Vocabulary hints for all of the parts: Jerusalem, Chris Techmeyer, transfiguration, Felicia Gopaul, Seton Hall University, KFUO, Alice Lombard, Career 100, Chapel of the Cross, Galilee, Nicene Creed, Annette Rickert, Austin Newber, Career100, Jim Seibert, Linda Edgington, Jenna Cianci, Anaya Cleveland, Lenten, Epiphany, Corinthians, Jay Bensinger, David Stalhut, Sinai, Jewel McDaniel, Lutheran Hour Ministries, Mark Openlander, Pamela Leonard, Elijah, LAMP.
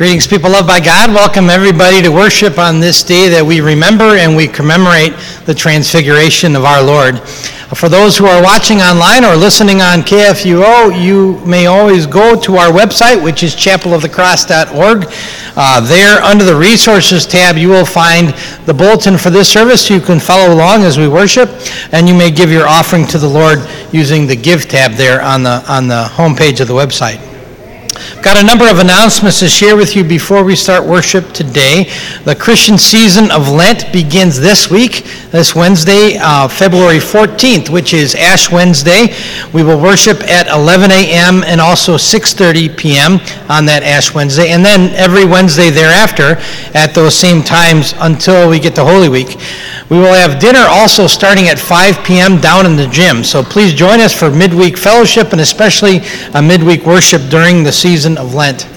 Greetings, people loved by God. Welcome everybody to worship on this day that we remember and we commemorate the transfiguration of our Lord. For those who are watching online or listening on KFUO, you may always go to our website, which is chapelofthecross.org. There, under the resources tab, you will find the bulletin for this service so you can follow along as we worship, and you may give your offering to the Lord using the Give tab there on the homepage of the website. Got a number of announcements to share with you before we start worship today. The Christian season of Lent begins this week, this Wednesday, February 14th, which is Ash Wednesday. We will worship at 11 a.m. and also 6:30 p.m. on that Ash Wednesday, and then every Wednesday thereafter at those same times until we get to Holy Week. We will have dinner also starting at 5 p.m. down in the gym, so please join us for midweek fellowship and especially a midweek worship during the season of Lent.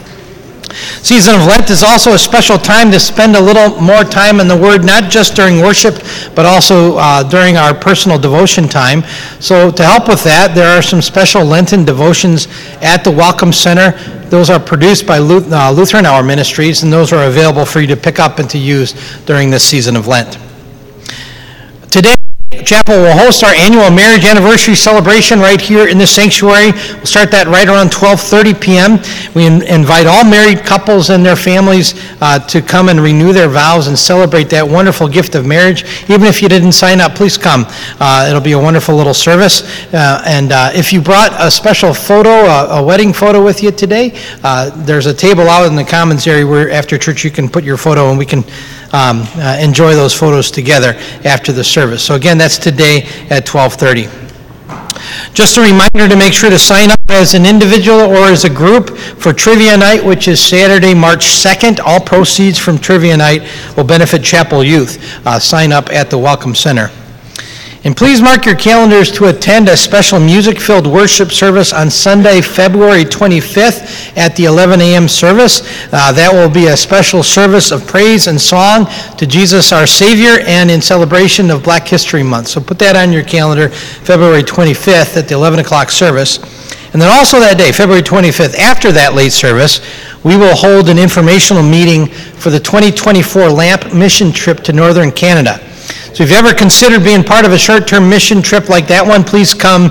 Season of Lent is also a special time to spend a little more time in the Word, not just during worship, but also during our personal devotion time. So to help with that, there are some special Lenten devotions at the Welcome Center. Those are produced by Lutheran Hour Ministries, and those are available for you to pick up and to use during this season of Lent. Today, Chapel will host our annual marriage anniversary celebration right here in the sanctuary. We'll start that right around 12:30 p.m. We invite all married couples and their families to come and renew their vows and celebrate that wonderful gift of marriage. Even if you didn't sign up, please come. It'll be a wonderful little service. And if you brought a special photo, a wedding photo with you today, there's a table out in the commons area where after church you can put your photo and we can enjoy those photos together after the service. So again, that's today at 12:30. Just a reminder to make sure to sign up as an individual or as a group for Trivia Night, which is Saturday, March 2nd. All proceeds from Trivia Night will benefit Chapel Youth. Sign up at the Welcome Center. And please mark your calendars to attend a special music-filled worship service on Sunday, February 25th at the 11 a.m. service. That will be a special service of praise and song to Jesus our Savior and in celebration of Black History Month. So put that on your calendar, February 25th at the 11 o'clock service. And then also that day, February 25th, after that late service, we will hold an informational meeting for the 2024 LAMP mission trip to Northern Canada. So if you ever considered being part of a short-term mission trip like that one, please come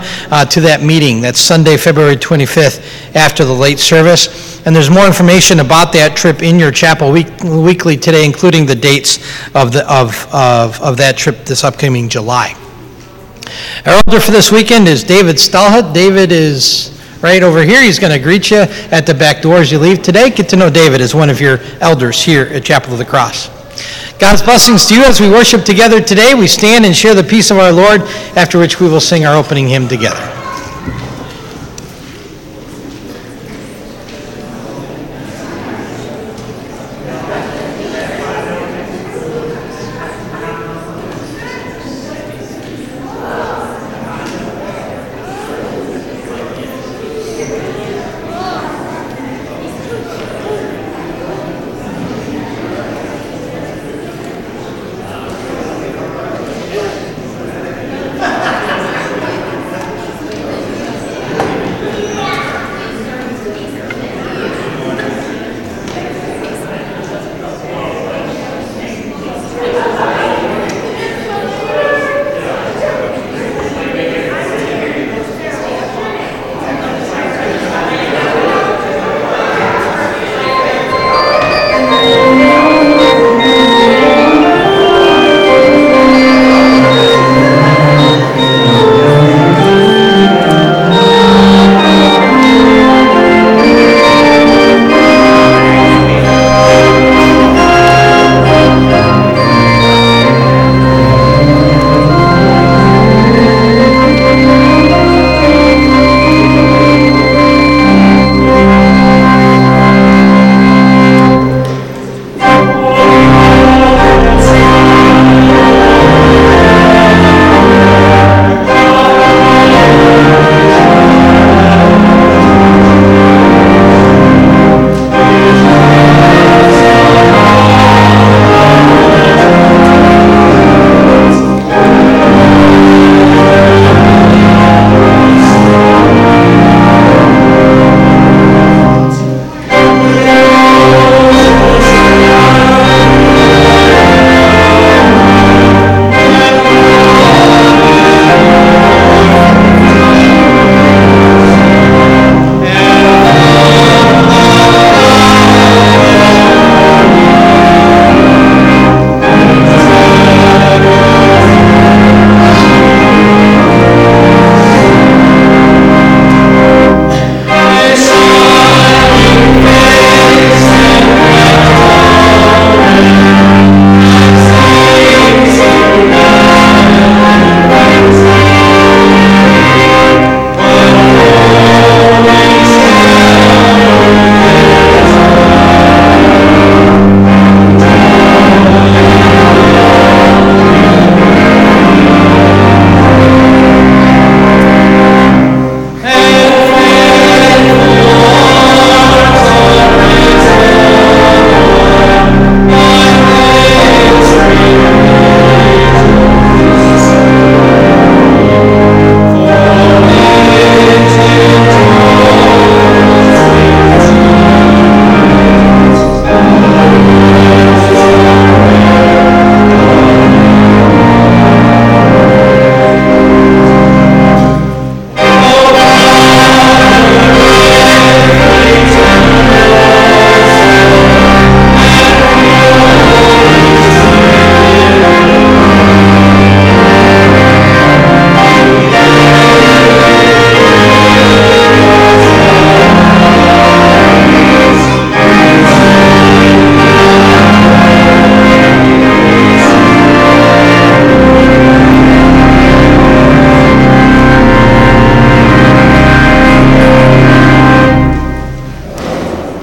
to that meeting. That's Sunday, February 25th after the late service. And there's more information about that trip in your chapel weekly today, including the dates of that trip this upcoming July. Our elder for this weekend is David Stalhut. David is right over here. He's going to greet you at the back door as you leave today. Get to know David as one of your elders here at Chapel of the Cross. God's blessings to you as we worship together today. We stand and share the peace of our Lord, after which we will sing our opening hymn together.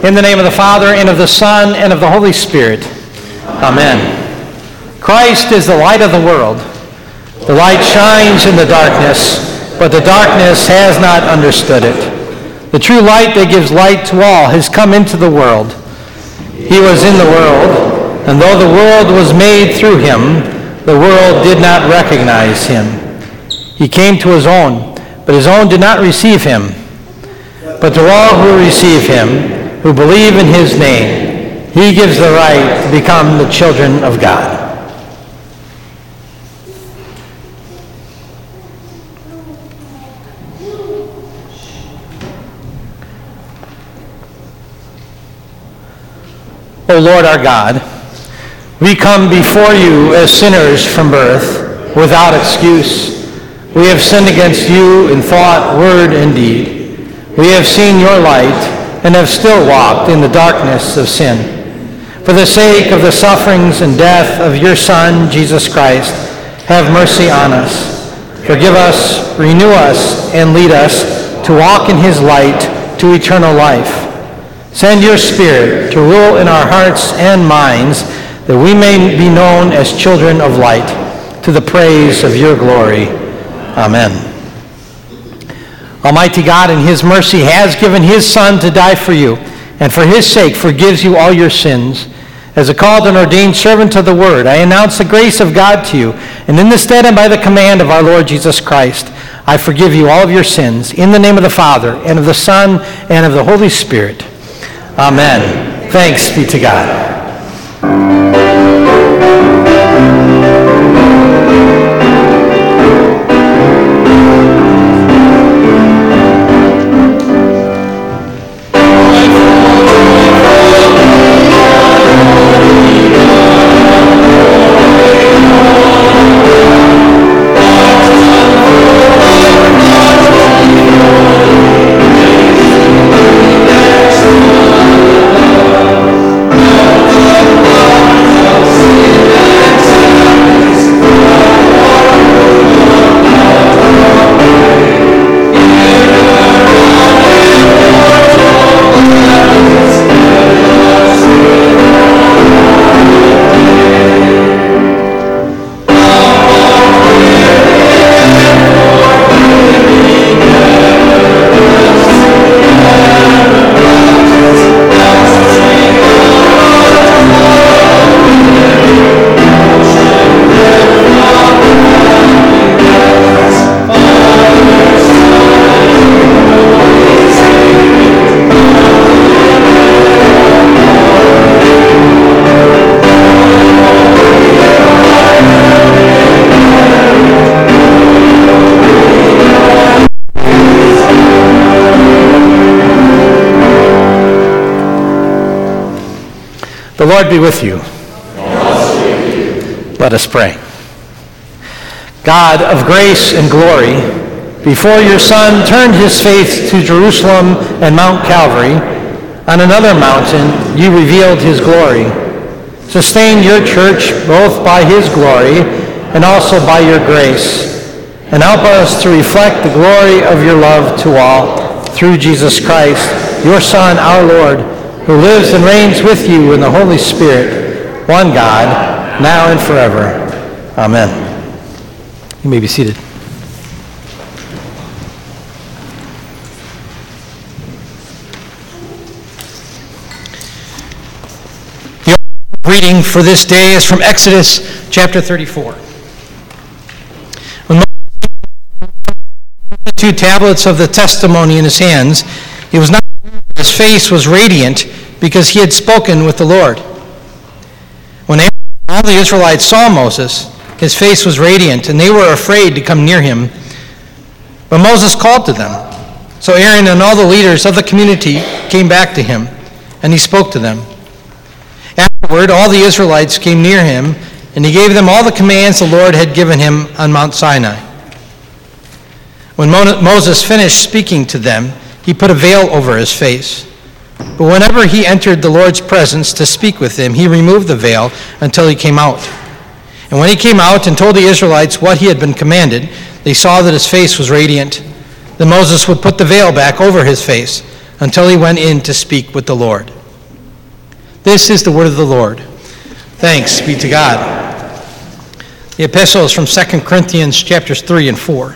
In the name of the Father, and of the Son, and of the Holy Spirit. Amen. Christ is the light of the world. The light shines in the darkness, but the darkness has not understood it. The true light that gives light to all has come into the world. He was in the world, and though the world was made through him, the world did not recognize him. He came to his own, but his own did not receive him. But to all who receive him, who believe in his name, he gives the right to become the children of God. O Lord our God, we come before you as sinners from birth, without excuse. We have sinned against you in thought, word, and deed. We have seen your light, and have still walked in the darkness of sin. For the sake of the sufferings and death of your Son, Jesus Christ, have mercy on us. Forgive us, renew us, and lead us to walk in his light to eternal life. Send your Spirit to rule in our hearts and minds, that we may be known as children of light, to the praise of your glory. Amen. Almighty God, in his mercy, has given his Son to die for you, and for his sake forgives you all your sins. As a called and ordained servant of the Word, I announce the grace of God to you, and in the stead and by the command of our Lord Jesus Christ, I forgive you all of your sins, in the name of the Father, and of the Son, and of the Holy Spirit. Amen. Thanks be to God. Lord be with you. Let us pray. God of grace and glory, before your Son turned his face to Jerusalem and Mount Calvary, on another mountain you revealed his glory. Sustain your church both by his glory and also by your grace, and help us to reflect the glory of your love to all, through Jesus Christ, your Son, our Lord, who lives and reigns with you in the Holy Spirit, one God, now and forever. Amen. You may be seated. The reading for this day is from Exodus chapter 34. When Moses had two tablets of the testimony in his hands, he was not. His face was radiant because he had spoken with the Lord. When all the Israelites saw Moses, his face was radiant, and they were afraid to come near him. But Moses called to them. So Aaron and all the leaders of the community came back to him, and he spoke to them. Afterward, all the Israelites came near him, and he gave them all the commands the Lord had given him on Mount Sinai. When Moses finished speaking to them, he put a veil over his face. But whenever he entered the Lord's presence to speak with him, he removed the veil until he came out. And when he came out and told the Israelites what he had been commanded, they saw that his face was radiant. Then Moses would put the veil back over his face until he went in to speak with the Lord. This is the word of the Lord. Thanks be to God. The epistle is from 2 Corinthians chapters 3 and 4.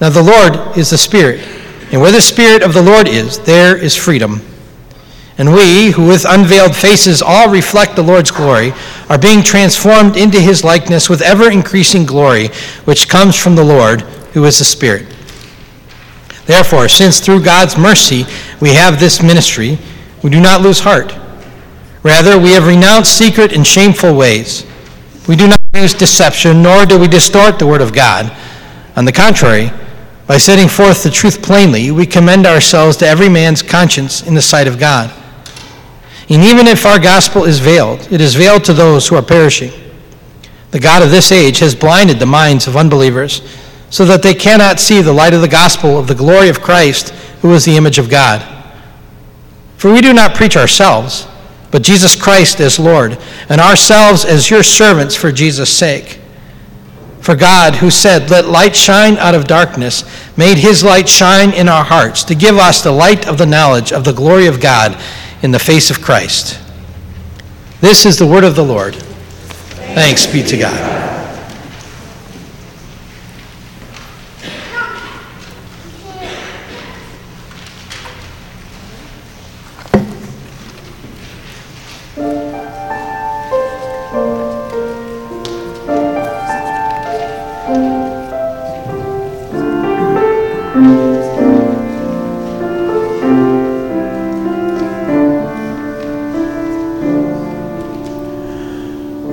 Now the Lord is the Spirit, and where the Spirit of the Lord is, there is freedom. And we, who with unveiled faces all reflect the Lord's glory, are being transformed into his likeness with ever-increasing glory, which comes from the Lord, who is the Spirit. Therefore, since through God's mercy we have this ministry, we do not lose heart. Rather, we have renounced secret and shameful ways. We do not use deception, nor do we distort the word of God. On the contrary, by setting forth the truth plainly, we commend ourselves to every man's conscience in the sight of God. And even if our gospel is veiled, it is veiled to those who are perishing. The God of this age has blinded the minds of unbelievers, so that they cannot see the light of the gospel of the glory of Christ, who is the image of God. For we do not preach ourselves, but Jesus Christ as Lord, and ourselves as your servants for Jesus' sake. For God, who said, "Let light shine out of darkness," made his light shine in our hearts to give us the light of the knowledge of the glory of God in the face of Christ. This is the word of the Lord. Thanks be to God.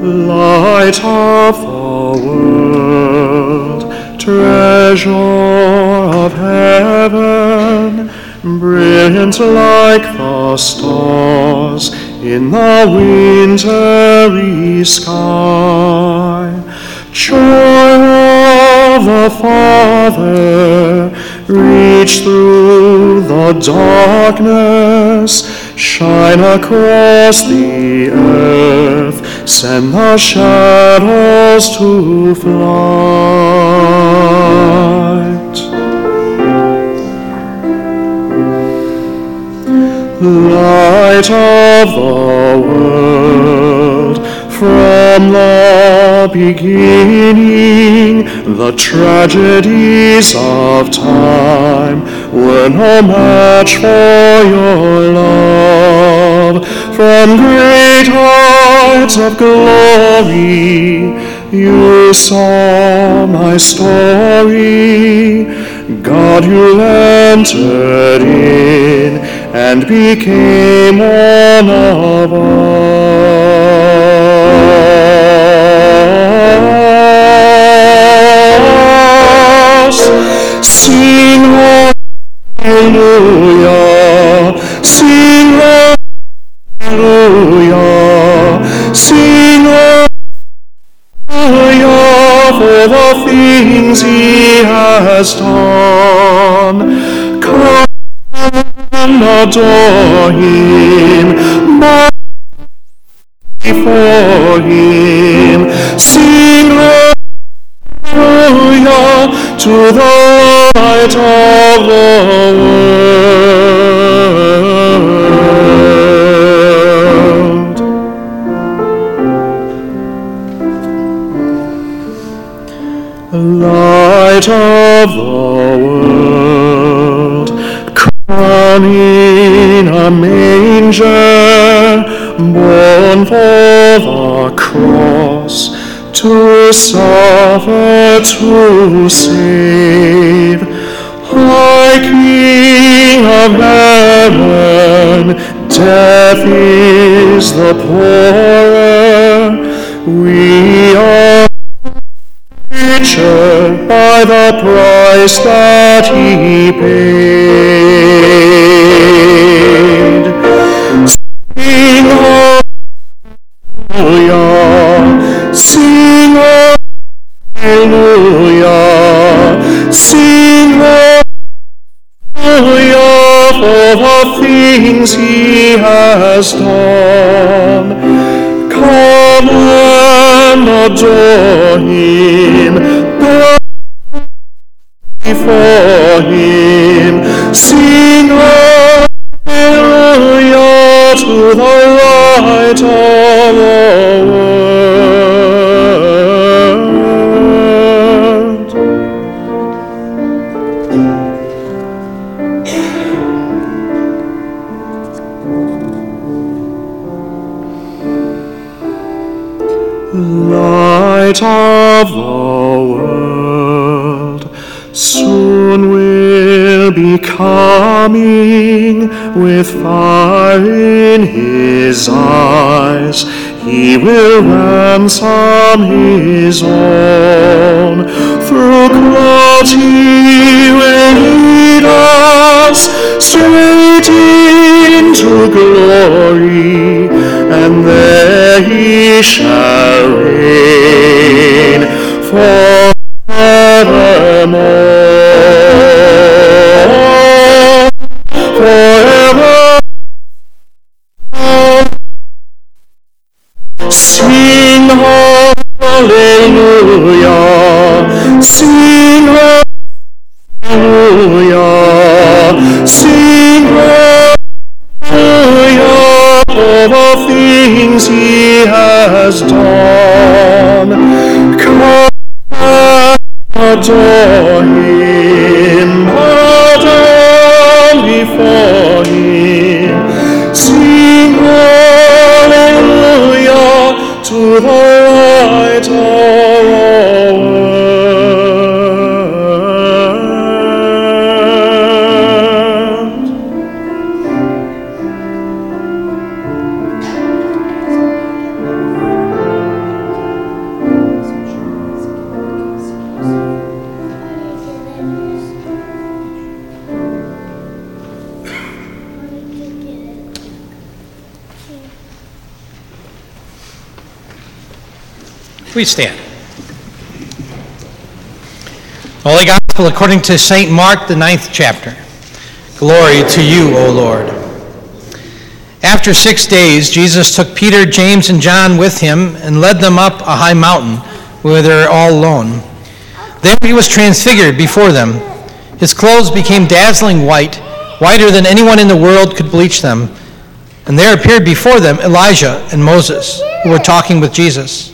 Light of the world, treasure of heaven, brilliant like the stars in the wintry sky. Joy of the Father, reach through the darkness, shine across the earth, send the shadows to flight. Light of the world, from the beginning, the tragedies of time were no match for your love. From great heights of glory, you saw my story. God, you entered in and became one of us. Sing hallelujah, sing hallelujah. Hallelujah, sing hallelujah, for the things he has done. Come and adore him, bow before him. Sing hallelujah to the light of the world. Light of the world, come in a manger, born for the cross, to suffer, to save. High King of heaven, death is the poorer, we are by the price that he paid. Hallelujah, sing hallelujah for the things He has done. Come and adore Him, bow before Him, sing hallelujah to the light of the world. Light of the world, soon will be coming with fire in His eyes. He will ransom His own. Through clouds He will lead us straight into glory, and there He shall reign forevermore. Forever, sing hallelujah, sing hallelujah, sing hallelujah for the things He has done. Come and adore Him, bow down before Him, sing hallelujah to the light of the world. Please stand. The Holy Gospel according to St. Mark, the 9th chapter. Glory to you, O Lord. After 6 days, Jesus took Peter, James, and John with Him and led them up a high mountain where they were all alone. Then He was transfigured before them. His clothes became dazzling white, whiter than anyone in the world could bleach them. And there appeared before them Elijah and Moses, who were talking with Jesus.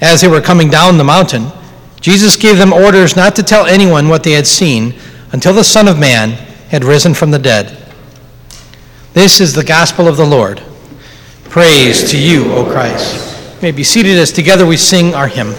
As they were coming down the mountain, Jesus gave them orders not to tell anyone what they had seen until the Son of Man had risen from the dead. This is the gospel of the Lord. Praise to you, O Christ. You may be seated as together we sing our hymn.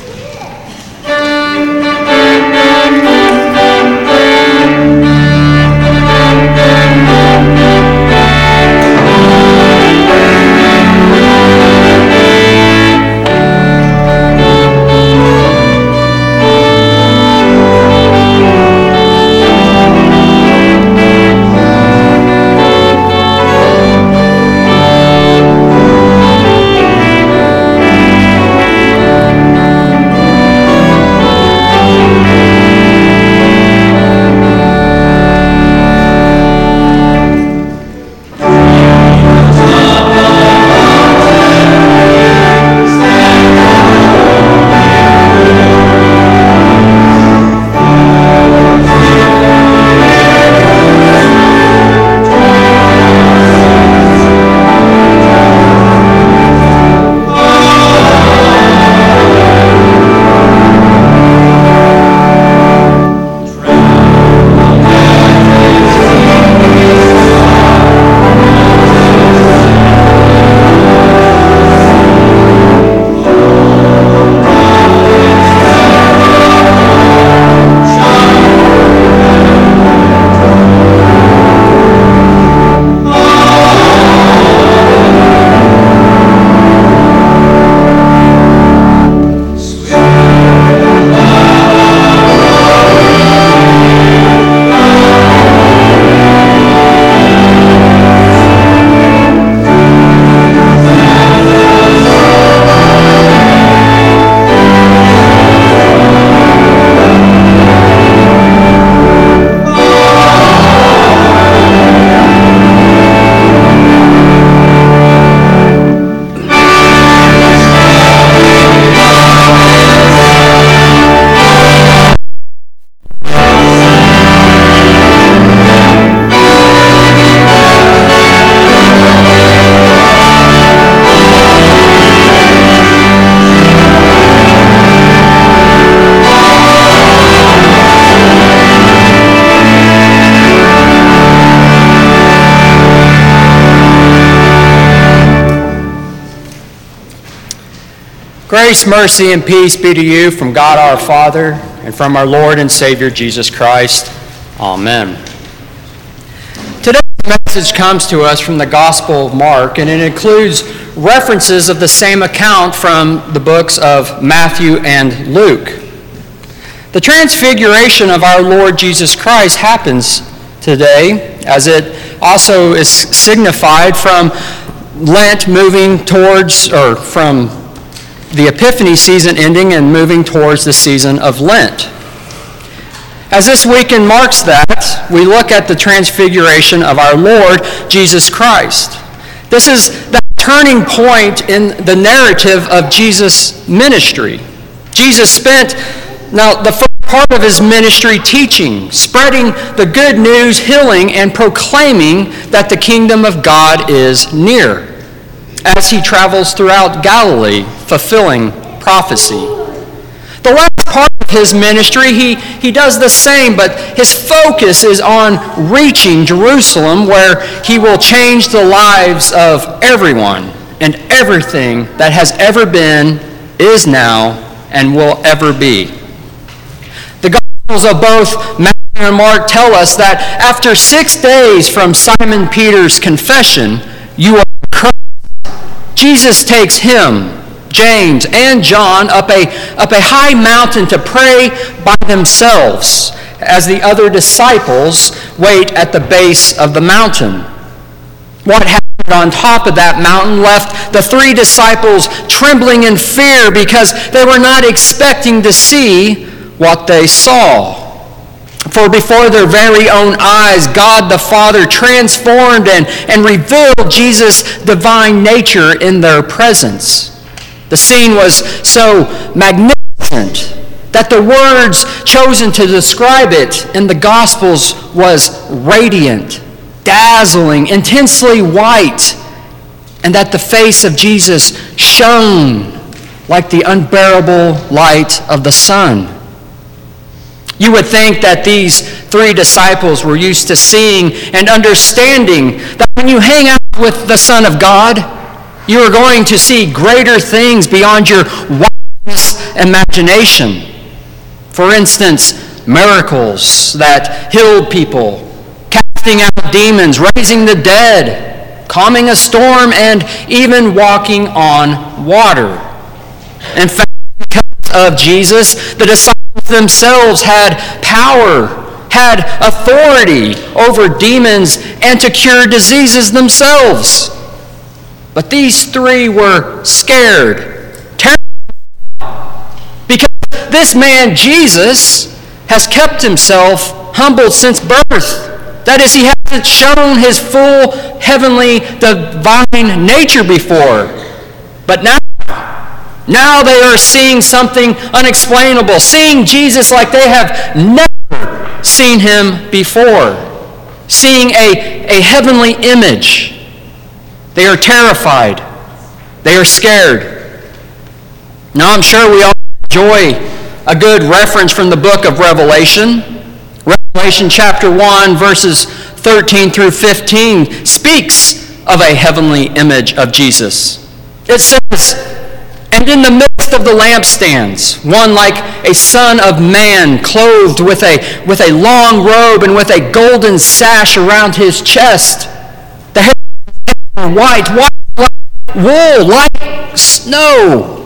Grace, mercy, and peace be to you from God our Father and from our Lord and Savior Jesus Christ. Amen. Today's message comes to us from the Gospel of Mark, and it includes references of the same account from the books of Matthew and Luke. The transfiguration of our Lord Jesus Christ happens today, as it also is signified from Lent moving towards, or from the Epiphany season ending and moving towards the season of Lent. As this weekend marks that, we look at the transfiguration of our Lord Jesus Christ. This is the turning point in the narrative of Jesus' ministry. Jesus spent the first part of his ministry teaching, spreading the good news, healing, and proclaiming that the kingdom of God is near, as he travels throughout Galilee, fulfilling prophecy. The last part of his ministry, he does the same, but his focus is on reaching Jerusalem, where he will change the lives of everyone and everything that has ever been, is now, and will ever be. The Gospels of both Matthew and Mark tell us that after 6 days from Simon Peter's confession, "You are Christ," Jesus takes him, James, and John up a high mountain to pray by themselves as the other disciples wait at the base of the mountain. What happened on top of that mountain left the three disciples trembling in fear because they were not expecting to see what they saw. For before their very own eyes, God the Father transformed and revealed Jesus' divine nature in their presence. The scene was so magnificent that the words chosen to describe it in the Gospels was radiant, dazzling, intensely white, and that the face of Jesus shone like the unbearable light of the sun. You would think that these three disciples were used to seeing and understanding that when you hang out with the Son of God, you are going to see greater things beyond your wildest imagination. For instance, miracles that healed people, casting out demons, raising the dead, calming a storm, and even walking on water. In fact, because of Jesus, the disciples themselves had power, had authority over demons, and to cure diseases themselves. But these three were scared, terrified, because this man, Jesus, has kept himself humble since birth. That is, he hasn't shown his full heavenly divine nature before. But now they are seeing something unexplainable, seeing Jesus like they have never seen him before, seeing a heavenly image. They are terrified. They are scared. Now, I'm sure we all enjoy a good reference from the book of Revelation. Revelation chapter 1, verses 13 through 15 speaks of a heavenly image of Jesus. It says, "And in the midst of the lampstands, one like a son of man, clothed with a long robe and with a golden sash around his chest. The hair was white like wool, like snow.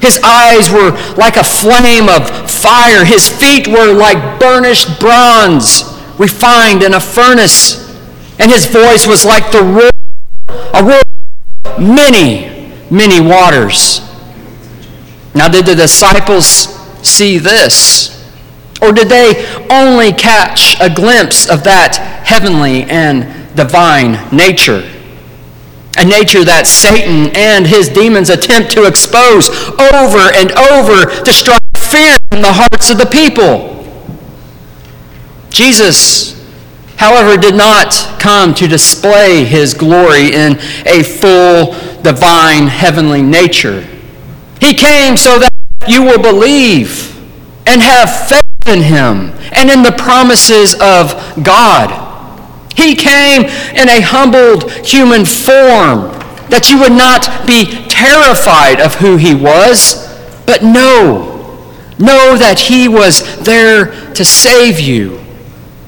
His eyes were like a flame of fire. His feet were like burnished bronze, refined in a furnace. And his voice was like the roar of many waters." Now, did the disciples see this? Or did they only catch a glimpse of that heavenly and divine nature? A nature that Satan and his demons attempt to expose over and over to strike fear in the hearts of the people. Jesus, however, did not come to display his glory in a full divine heavenly nature. He came so that you will believe and have faith in him and in the promises of God. He came in a humbled human form that you would not be terrified of who he was, but know that he was there to save you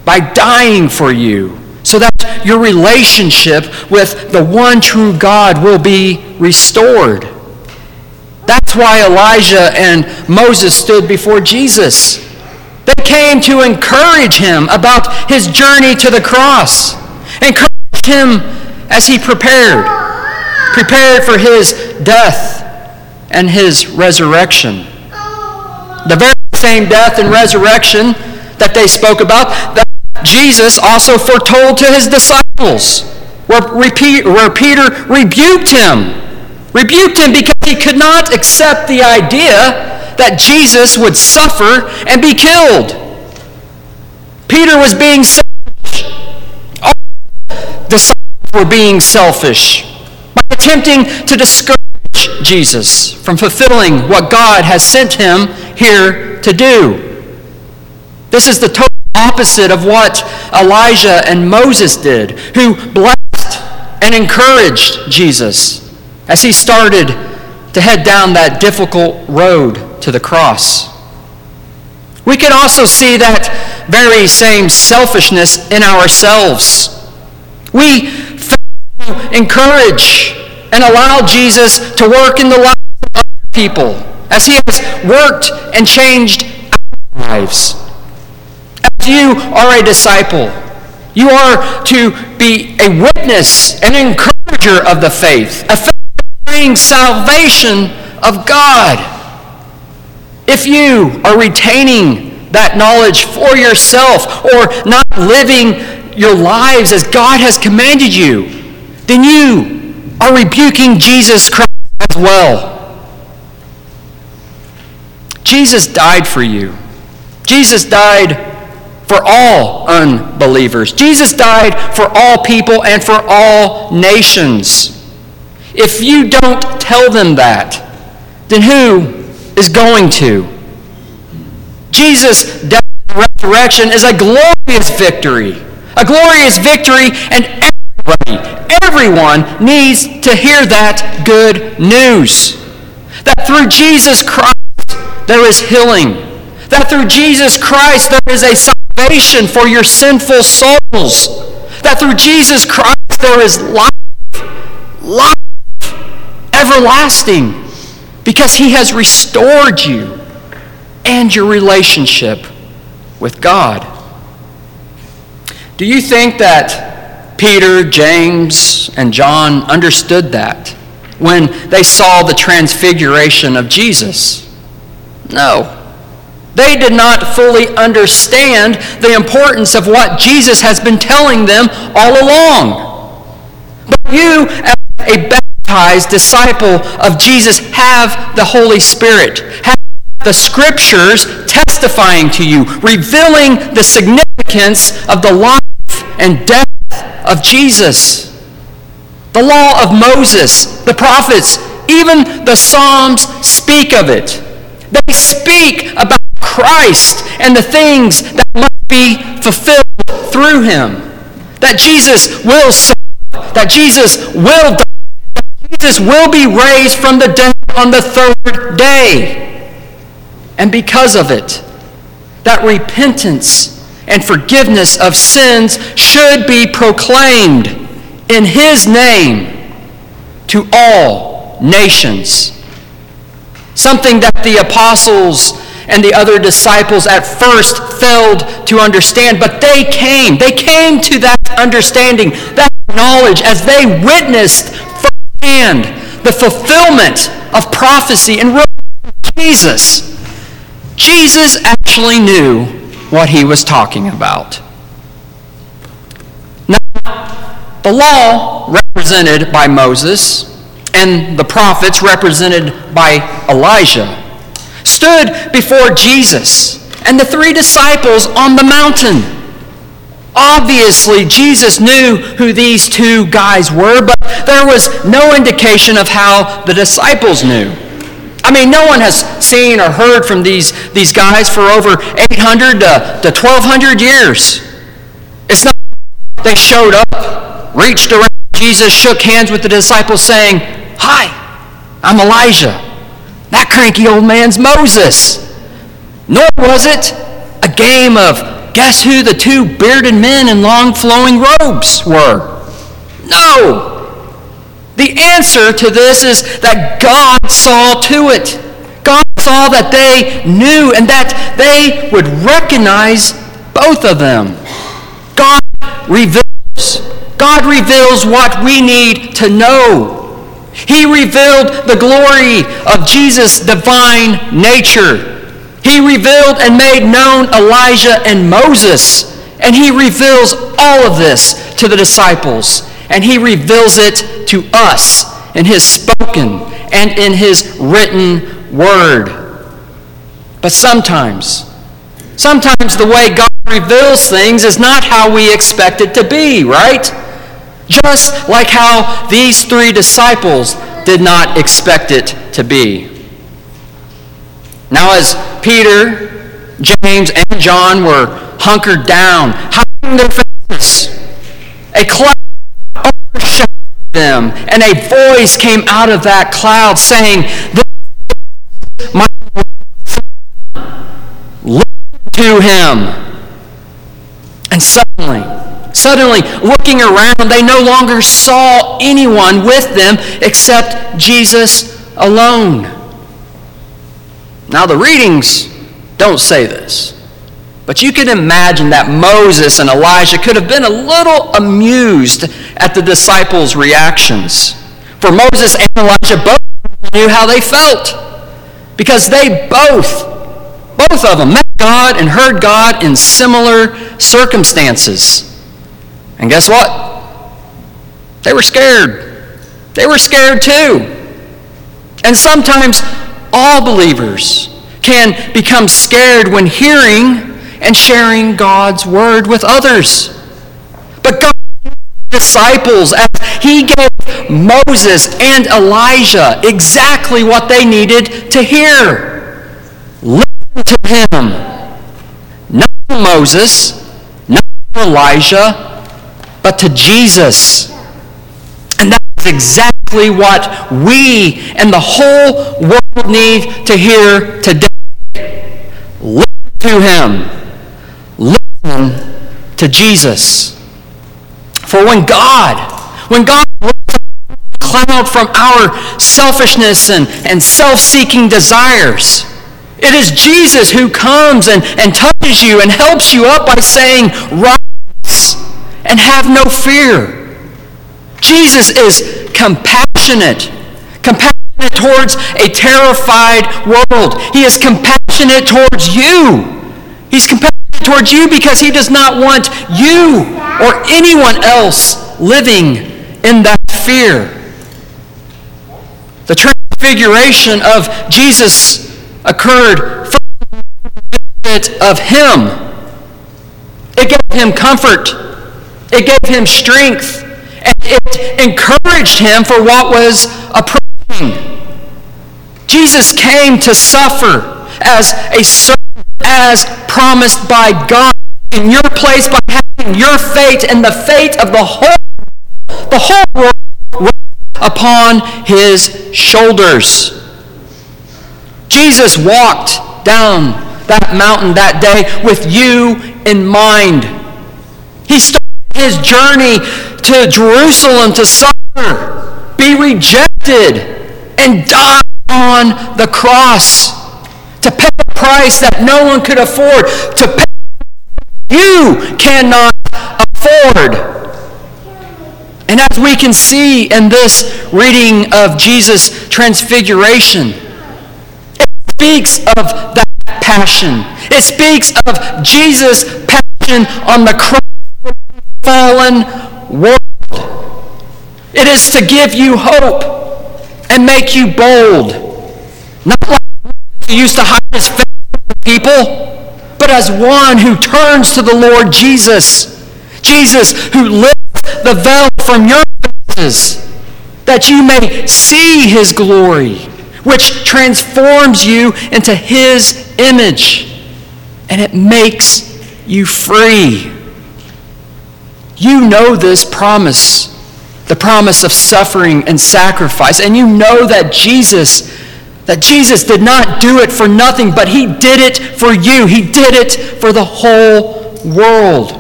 by dying for you, so that your relationship with the one true God will be restored. That's why Elijah and Moses stood before Jesus. They came to encourage him about his journey to the cross, encourage him as he prepared for his death and his resurrection. The very same death and resurrection that they spoke about, that Jesus also foretold to his disciples, where Peter rebuked him because he could not accept the idea that Jesus would suffer and be killed. Peter was being selfish. All the disciples were being selfish by attempting to discourage Jesus from fulfilling what God has sent him here to do. This is the total opposite of what Elijah and Moses did, who blessed and encouraged Jesus as he started to head down that difficult road to the cross. We can also see that very same selfishness in ourselves. We fail to encourage and allow Jesus to work in the lives of other people as he has worked and changed our lives. As you are a disciple, you are to be a witness and encourager of the faith, a faith that brings salvation of God. If you are retaining that knowledge for yourself or not living your lives as God has commanded you, then you are rebuking Jesus Christ as well. Jesus died for you. Jesus died for all unbelievers. Jesus died for all people and for all nations. If you don't tell them that, then who is going to? Jesus' death and resurrection is a glorious victory. A glorious victory, and everyone needs to hear that good news. That through Jesus Christ there is healing. That through Jesus Christ there is a salvation for your sinful souls. That through Jesus Christ there is life everlasting, because he has restored you and your relationship with God. Do you think that Peter, James, and John understood that when they saw the transfiguration of Jesus? No. They did not fully understand the importance of what Jesus has been telling them all along. But you, as a baptized disciple of Jesus, have the Holy Spirit, have the Scriptures testifying to you, revealing the significance of the life and death of Jesus. The law of Moses, the prophets, even the Psalms speak of it. They speak about Christ and the things that must be fulfilled through him. That Jesus will suffer, that Jesus will die, that Jesus will be raised from the dead on the third day. And because of it, that repentance and forgiveness of sins should be proclaimed in his name to all nations. Something that the apostles and the other disciples at first failed to understand, but they came to that understanding, that knowledge, as they witnessed firsthand the fulfillment of prophecy and Jesus. Jesus actually knew what he was talking about. Now, the law represented by Moses and the prophets represented by Elijah stood before Jesus and the three disciples on the mountain. Obviously, Jesus knew who these two guys were, but there was no indication of how the disciples knew. I mean, no one has seen or heard from these guys for over 800 to 1,200 years. It's not like they showed up, reached around Jesus, shook hands with the disciples saying, "Hi, I'm Elijah. That cranky old man's Moses. Nor was it a game of guess who the two bearded men in long flowing robes were. No. The answer to this is that God saw to it. God saw that they knew and that they would recognize both of them. God reveals. God reveals what we need to know. He revealed the glory of Jesus' divine nature. He revealed and made known Elijah and Moses. And he reveals all of this to the disciples. And he reveals it to us in his spoken and in his written word. But sometimes the way God reveals things is not how we expect it to be, right? Just like how these three disciples did not expect it to be. Now, as Peter, James, and John were hunkered down, hiding their faces, a cloud overshadowed them, and a voice came out of that cloud saying, "This is my son. Listen to him." And suddenly, looking around, they no longer saw anyone with them except Jesus alone. Now, the readings don't say this, but you can imagine that Moses and Elijah could have been a little amused at the disciples' reactions. For Moses and Elijah both knew how they felt, because they both of them, met God and heard God in similar circumstances. And guess what? They were scared. They were scared too. And sometimes all believers can become scared when hearing and sharing God's word with others. But God gave disciples, as he gave Moses and Elijah, exactly what they needed to hear. Listen to him. Not to Moses, not to Elijah, but to Jesus. And that is exactly what we and the whole world need to hear today. Listen to him. Listen to Jesus. For when God lifts a cloud from our selfishness and self-seeking desires, it is Jesus who comes and touches you and helps you up by saying, "Rise and have no fear." Jesus is compassionate towards a terrified world. He is compassionate towards you. He's compassionate towards you because he does not want you or anyone else living in that fear. The transfiguration of Jesus occurred for the benefit of him. It gave him comfort. It gave him strength, and it encouraged him for what was approaching. Jesus came to suffer as a servant, as promised by God in your place, by having your fate and the fate of the whole world rest upon his shoulders. Jesus walked down that mountain that day with you in mind. He started his journey to Jerusalem to suffer, be rejected, and die on the cross, to pay a price that no one could afford, to pay you cannot afford. And as we can see in this reading of Jesus' transfiguration, it speaks of that passion. It speaks of Jesus' passion on the cross. Fallen world. It is to give you hope and make you bold. Not like he used to hide his face from people, but as one who turns to the Lord Jesus. Jesus who lifts the veil from your faces, that you may see his glory, which transforms you into his image, and it makes you free. You know this promise. the promise of suffering and sacrifice. And you know that Jesus did not do it for nothing, but he did it for you. He did it for the whole world.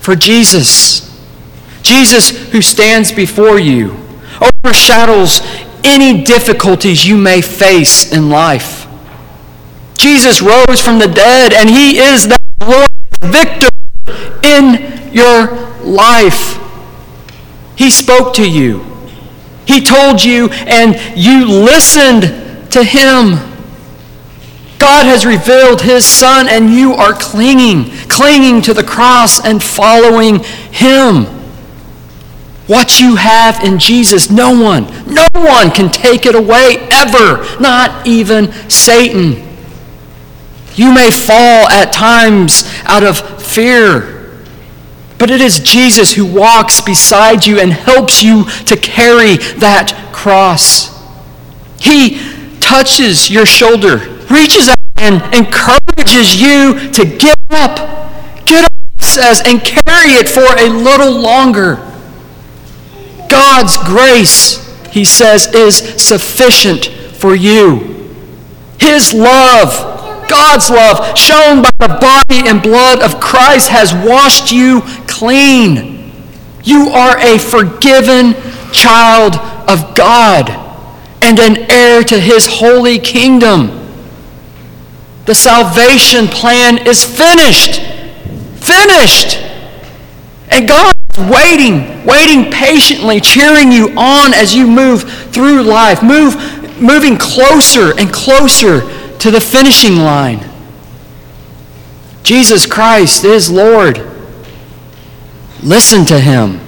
For Jesus who stands before you, overshadows any difficulties you may face in life. Jesus rose from the dead, and he is that glorious victor in your life. He spoke to you. He told you, and you listened to him. God has revealed his Son, and you are clinging to the cross and following him. What you have in Jesus, no one can take it away ever, not even Satan. You may fall at times out of fear, but it is Jesus who walks beside you and helps you to carry that cross. He touches your shoulder, reaches out and encourages you to get up. Get up, he says, and carry it for a little longer. God's grace, he says, is sufficient for you. His love, God's love, shown by the body and blood of Christ, has washed you clean. You are a forgiven child of God and an heir to his holy kingdom. The salvation plan is finished. Finished. And God waiting patiently, cheering you on as you move through life, moving closer and closer to the finishing line. Jesus Christ is Lord. Listen to him.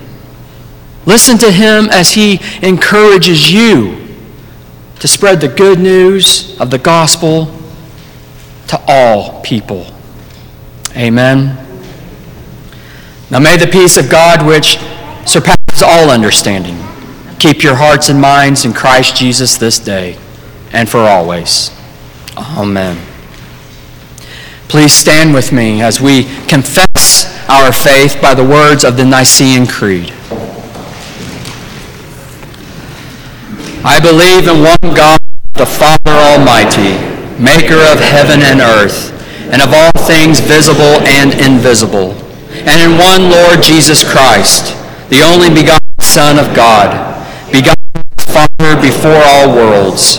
Listen to him as he encourages you to spread the good news of the gospel to all people. Amen. Now may the peace of God, which surpasses all understanding, keep your hearts and minds in Christ Jesus this day and for always. Amen. Please stand with me as we confess our faith by the words of the Nicene Creed. I believe in one God, the Father Almighty, maker of heaven and earth, and of all things visible and invisible, and in one Lord Jesus Christ, the only begotten Son of God, begotten of his Father before all worlds,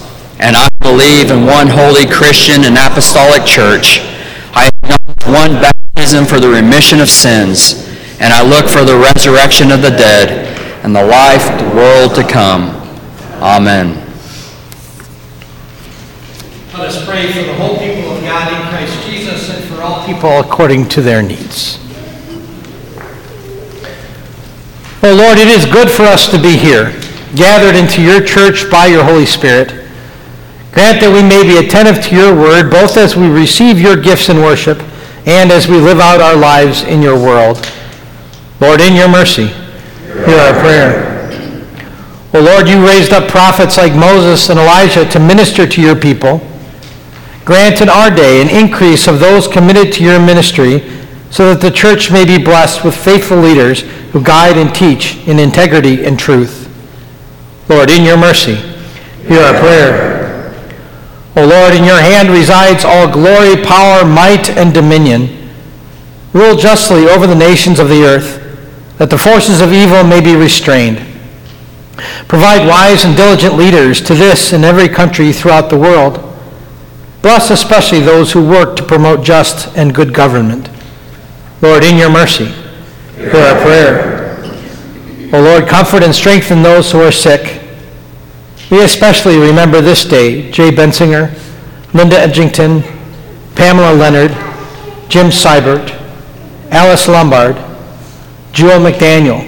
And I believe in one holy Christian and apostolic church. I acknowledge one baptism for the remission of sins, and I look for the resurrection of the dead and the life of the world to come. Amen. Let us pray for the whole people of God in Christ Jesus and for all people according to their needs. Oh Lord, it is good for us to be here, gathered into your church by your Holy Spirit. Grant that we may be attentive to your word, both as we receive your gifts in worship and as we live out our lives in your world. Lord, in your mercy, hear our prayer. Oh Lord, you raised up prophets like Moses and Elijah to minister to your people. Grant in our day an increase of those committed to your ministry, so that the church may be blessed with faithful leaders who guide and teach in integrity and truth. Lord, in your mercy, hear our prayer. O Lord, in your hand resides all glory, power, might, and dominion. Rule justly over the nations of the earth, that the forces of evil may be restrained. Provide wise and diligent leaders to this and every country throughout the world. Bless especially those who work to promote just and good government. Lord, in your mercy, hear our prayer. O Lord, comfort and strengthen those who are sick. We especially remember this day Jay Bensinger, Linda Edgington, Pamela Leonard, Jim Seibert, Alice Lombard, Jewel McDaniel,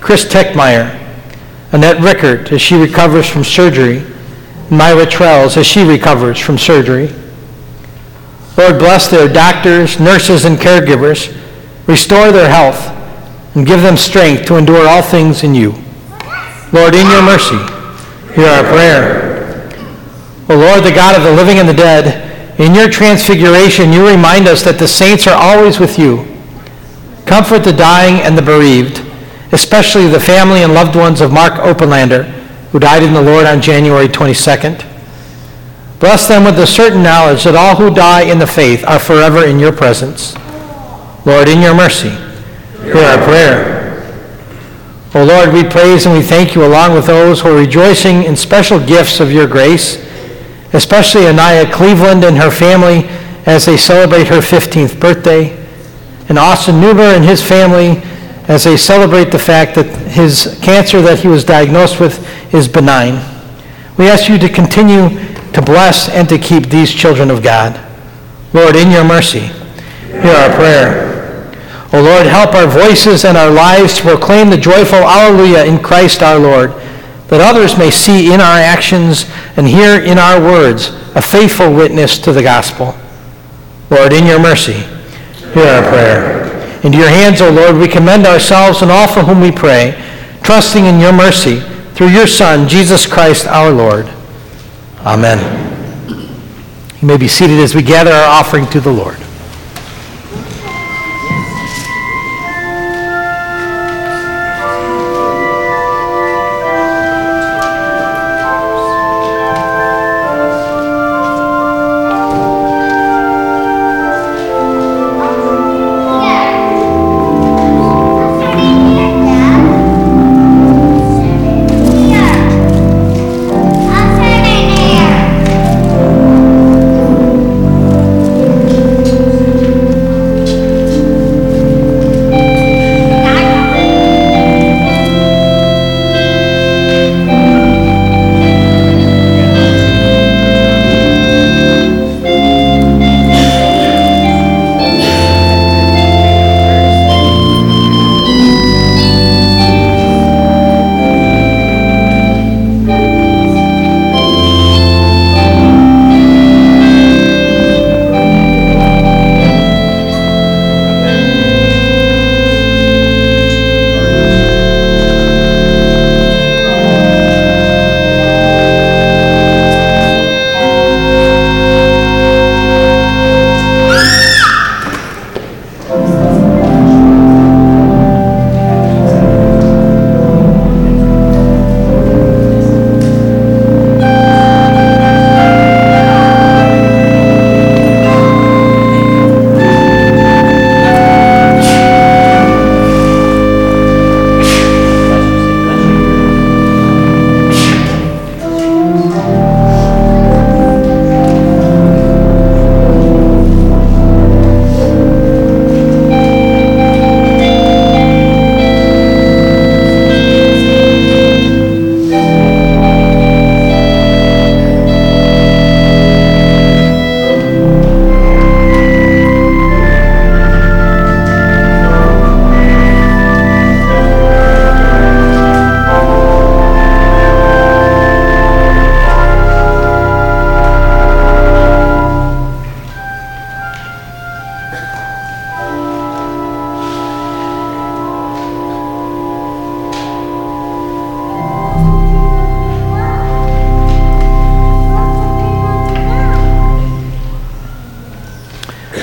Chris Techmeyer, Annette Rickert as she recovers from surgery, and Myra Trells as she recovers from surgery. Lord, bless their doctors, nurses, and caregivers. Restore their health and give them strength to endure all things in you. Lord, in your mercy, hear our prayer. O Lord, the God of the living and the dead, in your transfiguration you remind us that the saints are always with you. Comfort the dying and the bereaved, especially the family and loved ones of Mark Openlander, who died in the Lord on January 22nd. Bless them with the certain knowledge that all who die in the faith are forever in your presence. Lord, in your mercy, hear our prayer. O Lord, we praise and we thank you along with those who are rejoicing in special gifts of your grace, especially Anaya Cleveland and her family as they celebrate her 15th birthday, and Austin Newber and his family as they celebrate the fact that his cancer that he was diagnosed with is benign. We ask you to continue to bless and to keep these children of God. Lord, in your mercy, hear our prayer. O Lord, help our voices and our lives to proclaim the joyful Alleluia in Christ our Lord, that others may see in our actions and hear in our words a faithful witness to the gospel. Lord, in your mercy, hear our prayer. Into your hands, O Lord, we commend ourselves and all for whom we pray, trusting in your mercy through your Son, Jesus Christ our Lord. Amen. You may be seated as we gather our offering to the Lord.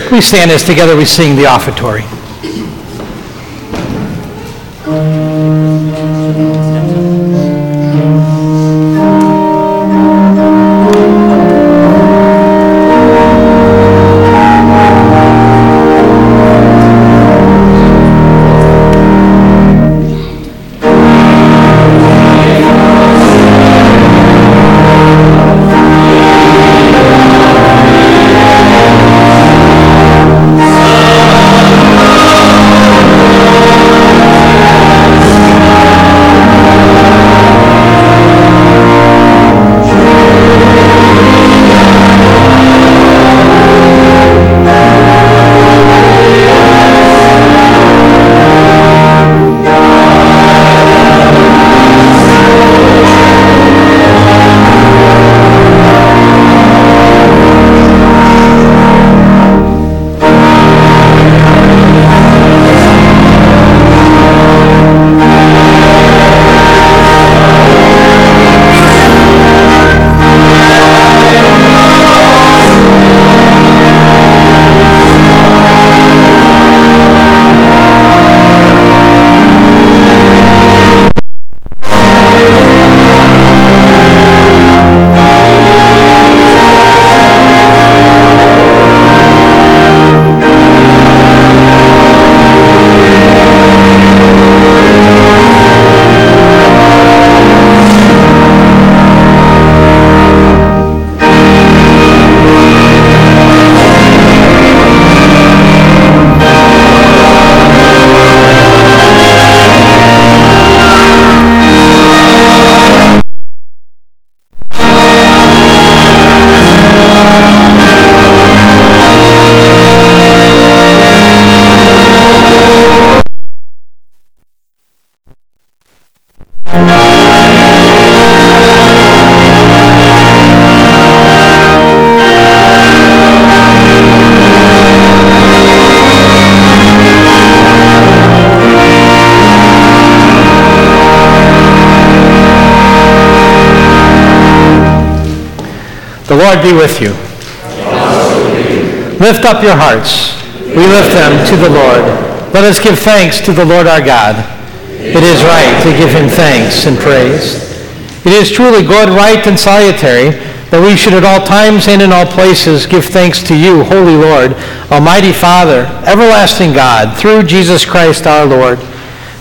Please stand as together we sing the offertory. The Lord be with you. Lift up your hearts. We lift them to the Lord. Let us give thanks to the Lord our God. It is right to give him thanks and praise. It is truly good, right, and salutary that we should at all times and in all places give thanks to you, Holy Lord, Almighty Father, everlasting God, through Jesus Christ our Lord,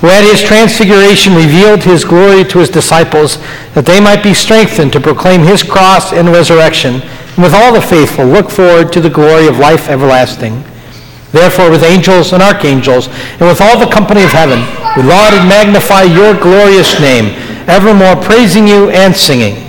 who at his transfiguration revealed his glory to his disciples, that they might be strengthened to proclaim his cross and resurrection, and with all the faithful look forward to the glory of life everlasting. Therefore, with angels and archangels, and with all the company of heaven, we laud and magnify your glorious name, evermore praising you and singing.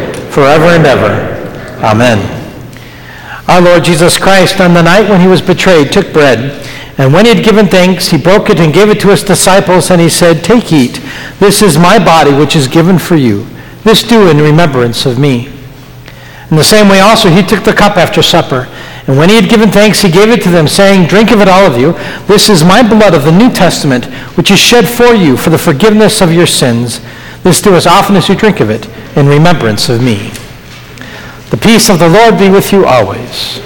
forever and ever. Amen. Our Lord Jesus Christ, on the night when he was betrayed, took bread, and when he had given thanks, he broke it and gave it to his disciples, and he said, "Take, eat. This is my body, which is given for you. This do in remembrance of me." In the same way also he took the cup after supper, and when he had given thanks, he gave it to them, saying, "Drink of it, all of you. This is my blood of the New Testament, which is shed for you for the forgiveness of your sins. This do as often as you drink of it in remembrance of me." The peace of the Lord be with you always.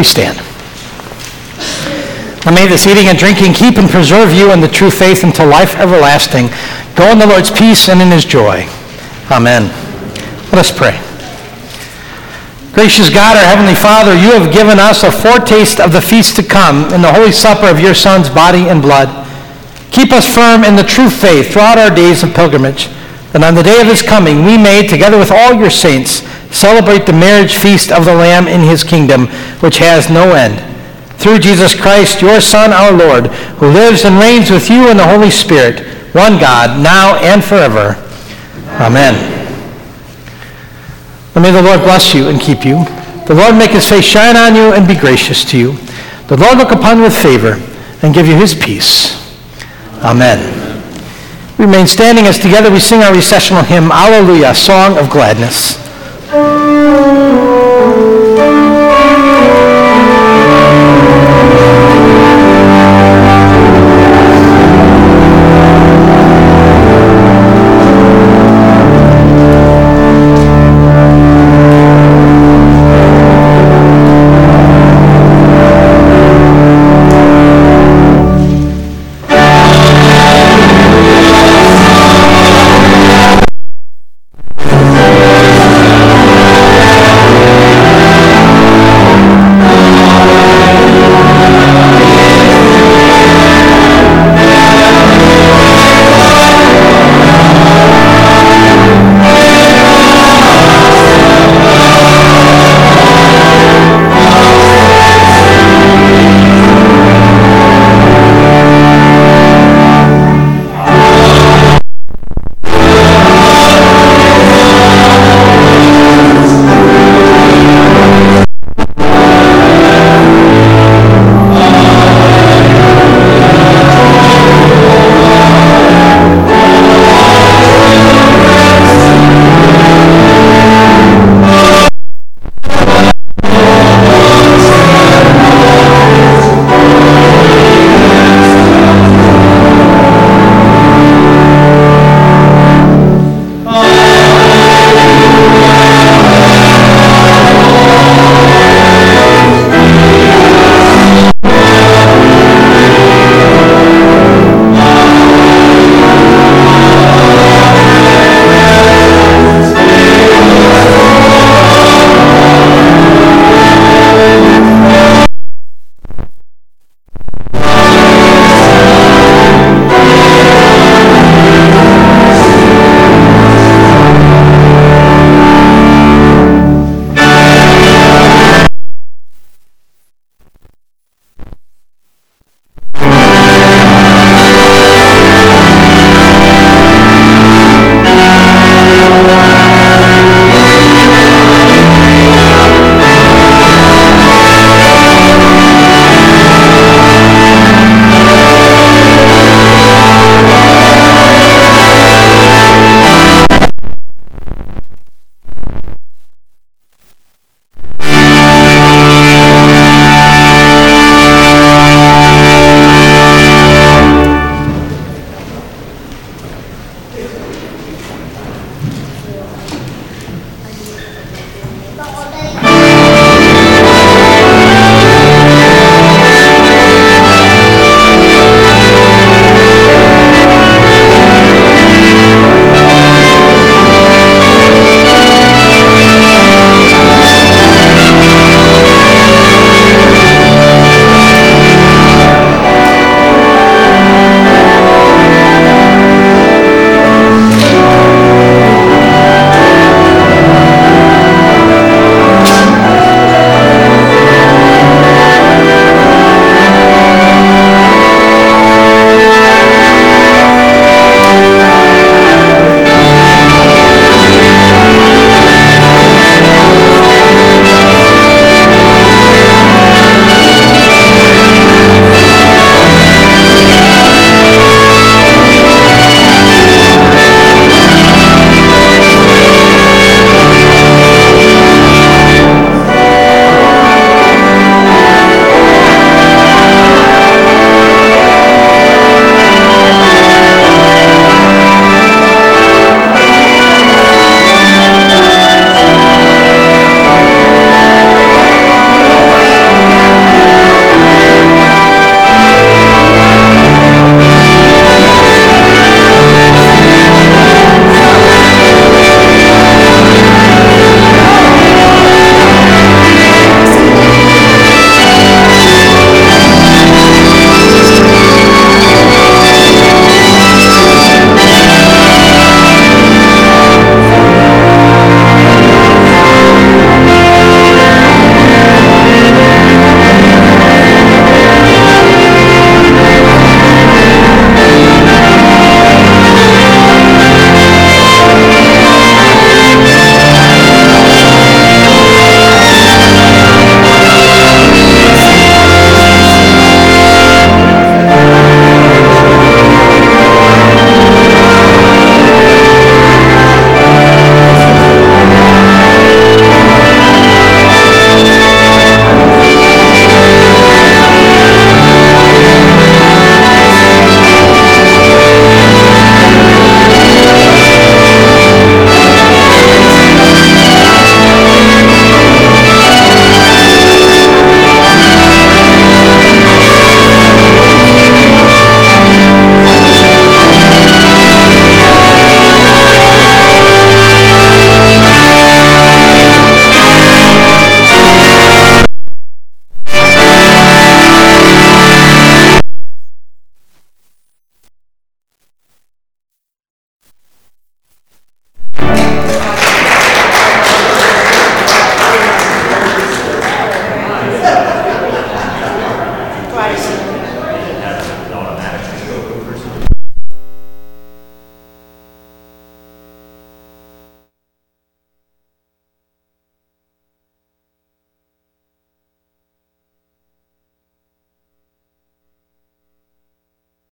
We stand. Now may this eating and drinking keep and preserve you in the true faith until life everlasting. Go in the Lord's peace and in his joy. Amen. Let us pray. Gracious God, our Heavenly Father, you have given us a foretaste of the feast to come in the Holy Supper of your Son's body and blood. Keep us firm in the true faith throughout our days of pilgrimage, that on the day of his coming we may, together with all your saints, celebrate the marriage feast of the Lamb in his kingdom, which has no end. Through Jesus Christ, your Son, our Lord, who lives and reigns with you in the Holy Spirit, one God, now and forever. Amen. And may the Lord bless you and keep you. The Lord make his face shine on you and be gracious to you. The Lord look upon you with favor and give you his peace. Amen. Remain standing as together we sing our recessional hymn, Alleluia, Song of Gladness.